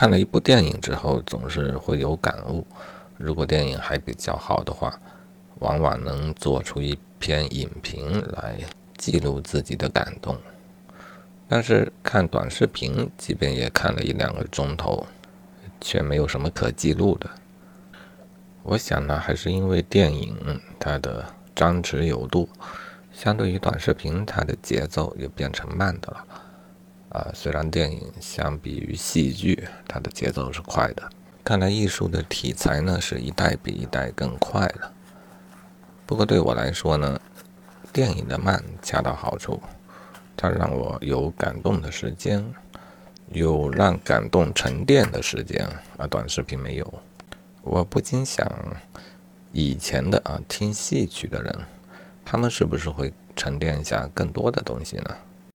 看了一部电影之后总是会有感悟，如果电影还比较好的话，往往能做出一篇影评来记录自己的感动。但是看短视频，即便也看了一两个钟头，却没有什么可记录的。我想呢，还是因为电影它的张弛有度，相对于短视频它的节奏也变成慢的了。虽然电影相比于戏剧它的节奏是快的，看来艺术的题材呢是一代比一代更快了。不过对我来说呢，电影的慢恰到好处，它让我有感动的时间，有让感动沉淀的时间，而短视频没有。我不禁想以前的听戏曲的人，他们是不是会沉淀一下更多的东西呢？